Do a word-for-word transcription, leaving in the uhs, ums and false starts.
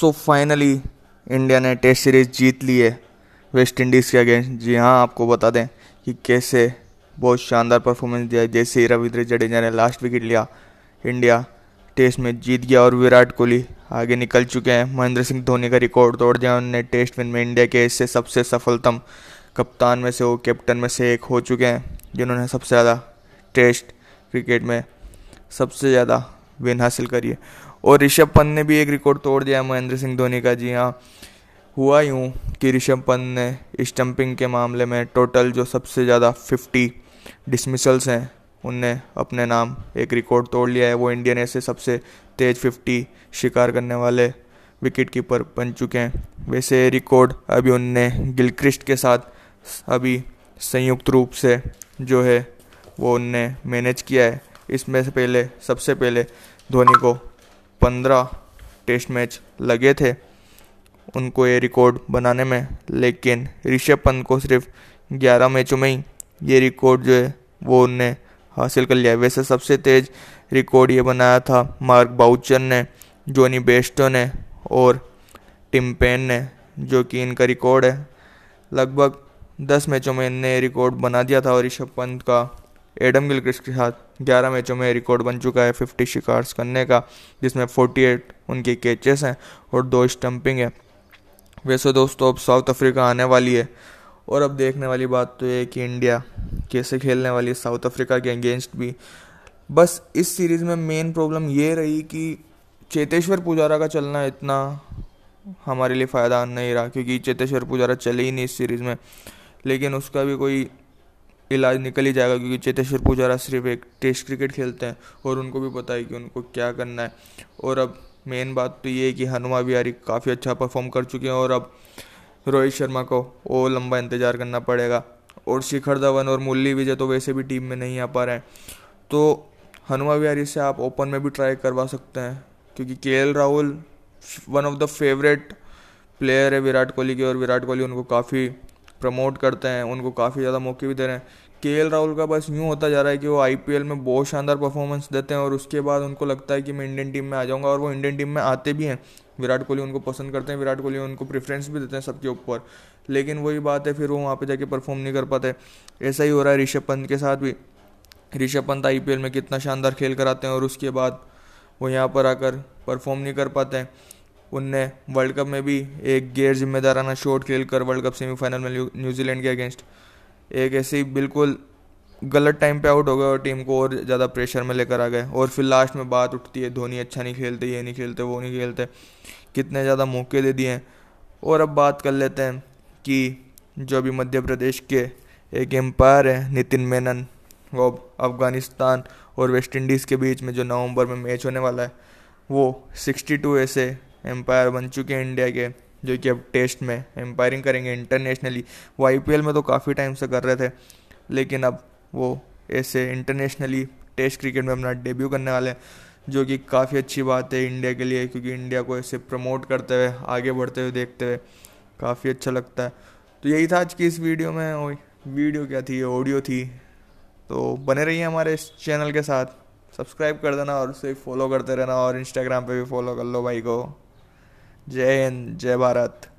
सो finally India ने test series जीत ली है वेस्ट इंडीज़ के अगेंस्ट। जी हाँ, आपको बता दें कि कैसे बहुत शानदार परफॉर्मेंस दिया, जैसे ही रविंद्र जडेजा ने लास्ट विकेट लिया इंडिया टेस्ट में जीत गया और विराट कोहली आगे निकल चुके हैं। महेंद्र सिंह धोनी का रिकॉर्ड तोड़ दिया, उन्होंने टेस्ट विन में इंडिया के ऐसे सबसे सफलतम कप्तान में से वो कैप्टन में से एक हो चुके हैं जिन्होंने सबसे ज़्यादा टेस्ट क्रिकेट में सबसे ज़्यादा विन हासिल करी है। और ऋषभ पंत ने भी एक रिकॉर्ड तोड़ दिया है महेंद्र सिंह धोनी का। जी हाँ, हुआ यूँ कि ऋषभ पंत ने स्टंपिंग के मामले में टोटल जो सबसे ज़्यादा फिफ्टी डिसमिसल्स हैं उनने अपने नाम एक रिकॉर्ड तोड़ लिया है। वो इंडियन ऐसे सबसे तेज फिफ्टी शिकार करने वाले विकेट कीपर बन चुके हैं। वैसे रिकॉर्ड अभी उनने गिलक्रिस्ट के साथ अभी संयुक्त रूप से जो है वो उनने मैनेज किया है। इसमें से पहले सबसे पहले धोनी को पंद्रह टेस्ट मैच लगे थे उनको ये रिकॉर्ड बनाने में, लेकिन ऋषभ पंत को सिर्फ ग्यारह मैचों में ही ये रिकॉर्ड जो है वो उनने हासिल कर लिया। वैसे सबसे तेज़ रिकॉर्ड ये बनाया था मार्क बाउचर ने, जॉनी बेस्टो ने और टिम पेन ने, जो कि इनका रिकॉर्ड है। लगभग दस मैचों में इनने रिकॉर्ड बना दिया था और ऋषभ पंत का एडम गिलक्रिस्ट के साथ ग्यारह मैचों में रिकॉर्ड बन चुका है फिफ्टी शिकार्स करने का, जिसमें अड़तालीस उनके कैचेस हैं और दो स्टंपिंग है। वैसे दोस्तों, अब साउथ अफ्रीका आने वाली है और अब देखने वाली बात तो ये कि इंडिया कैसे खेलने वाली है साउथ अफ्रीका के अगेंस्ट भी। बस इस सीरीज़ में मेन प्रॉब्लम ये रही कि चेतेश्वर पुजारा का चलना इतना हमारे लिए फ़ायदा नहीं रहा, क्योंकि चेतेश्वर पुजारा चले ही नहीं इस सीरीज़ में। लेकिन उसका भी कोई इलाज निकल ही जाएगा, क्योंकि चेतेश्वर पुजारा सिर्फ एक टेस्ट क्रिकेट खेलते हैं और उनको भी पता है कि उनको क्या करना है। और अब मेन बात तो ये है कि हनुमा विहारी काफ़ी अच्छा परफॉर्म कर चुके हैं और अब रोहित शर्मा को ओ लंबा इंतज़ार करना पड़ेगा। और शिखर धवन और मुरली विजय तो वैसे भी टीम में नहीं आ पा रहे हैं, तो हनुमा विहारी से आप ओपन में भी ट्राई करवा सकते हैं, क्योंकि KL Rahul one of the favourite player है विराट कोहली के और विराट कोहली उनको काफ़ी प्रमोट करते हैं, उनको काफ़ी ज़्यादा मौके भी दे रहे हैं। केएल राहुल का बस यूँ होता जा रहा है कि वो आईपीएल में बहुत शानदार परफॉर्मेंस देते हैं और उसके बाद उनको लगता है कि मैं इंडियन टीम में आ जाऊँगा और वो इंडियन टीम में आते भी हैं। विराट कोहली उनको पसंद करते हैं, विराट कोहली उनको प्रेफरेंस भी देते हैं सबके ऊपर, लेकिन वही बात है फिर वो वहाँ पे जाके परफॉर्म नहीं कर पाते। ऐसा ही हो रहा है ऋषभ पंत के साथ भी। ऋषभ पंत आईपीएल में कितना शानदार खेल कराते हैं और उसके बाद वो यहाँ पर आकर परफॉर्म नहीं कर पाते हैं। उनने वर्ल्ड कप में भी एक गैर जिम्मेदाराना शॉट खेल कर वर्ल्ड कप सेमीफाइनल में न्यूजीलैंड के अगेंस्ट एक ऐसे ही बिल्कुल गलत टाइम पे आउट हो गए और टीम को और ज़्यादा प्रेशर में लेकर आ गए। और फिर लास्ट में बात उठती है धोनी अच्छा नहीं खेलते, ये नहीं खेलते, वो नहीं खेलते, कितने ज़्यादा मौके दे दिए हैं। और अब बात कर लेते हैं कि जो अभी मध्य प्रदेश के एक एम्पायर है नितिन मेनन, वो अफ़गानिस्तान और वेस्ट इंडीज़ के बीच में जो नवंबर में मैच होने वाला है वो बासठ ऐसे एम्पायर बन चुके हैं इंडिया के, जो कि अब टेस्ट में एम्पायरिंग करेंगे इंटरनेशनली। वो आईपीएल में तो काफ़ी टाइम से कर रहे थे, लेकिन अब वो ऐसे इंटरनेशनली टेस्ट क्रिकेट में अपना डेब्यू करने वाले हैं, जो कि काफ़ी अच्छी बात है इंडिया के लिए, क्योंकि इंडिया को ऐसे प्रमोट करते हुए आगे बढ़ते हुए देखते हुए काफ़ी अच्छा लगता है। तो यही था आज की इस वीडियो में, और वीडियो क्या थी, ऑडियो थी। तो बने रहिए हमारे इस चैनल के साथ, सब्सक्राइब कर देना और उसे फॉलो करते रहना और इंस्टाग्राम पर भी फॉलो कर लो भाई को। जय हिंद, जय भारत।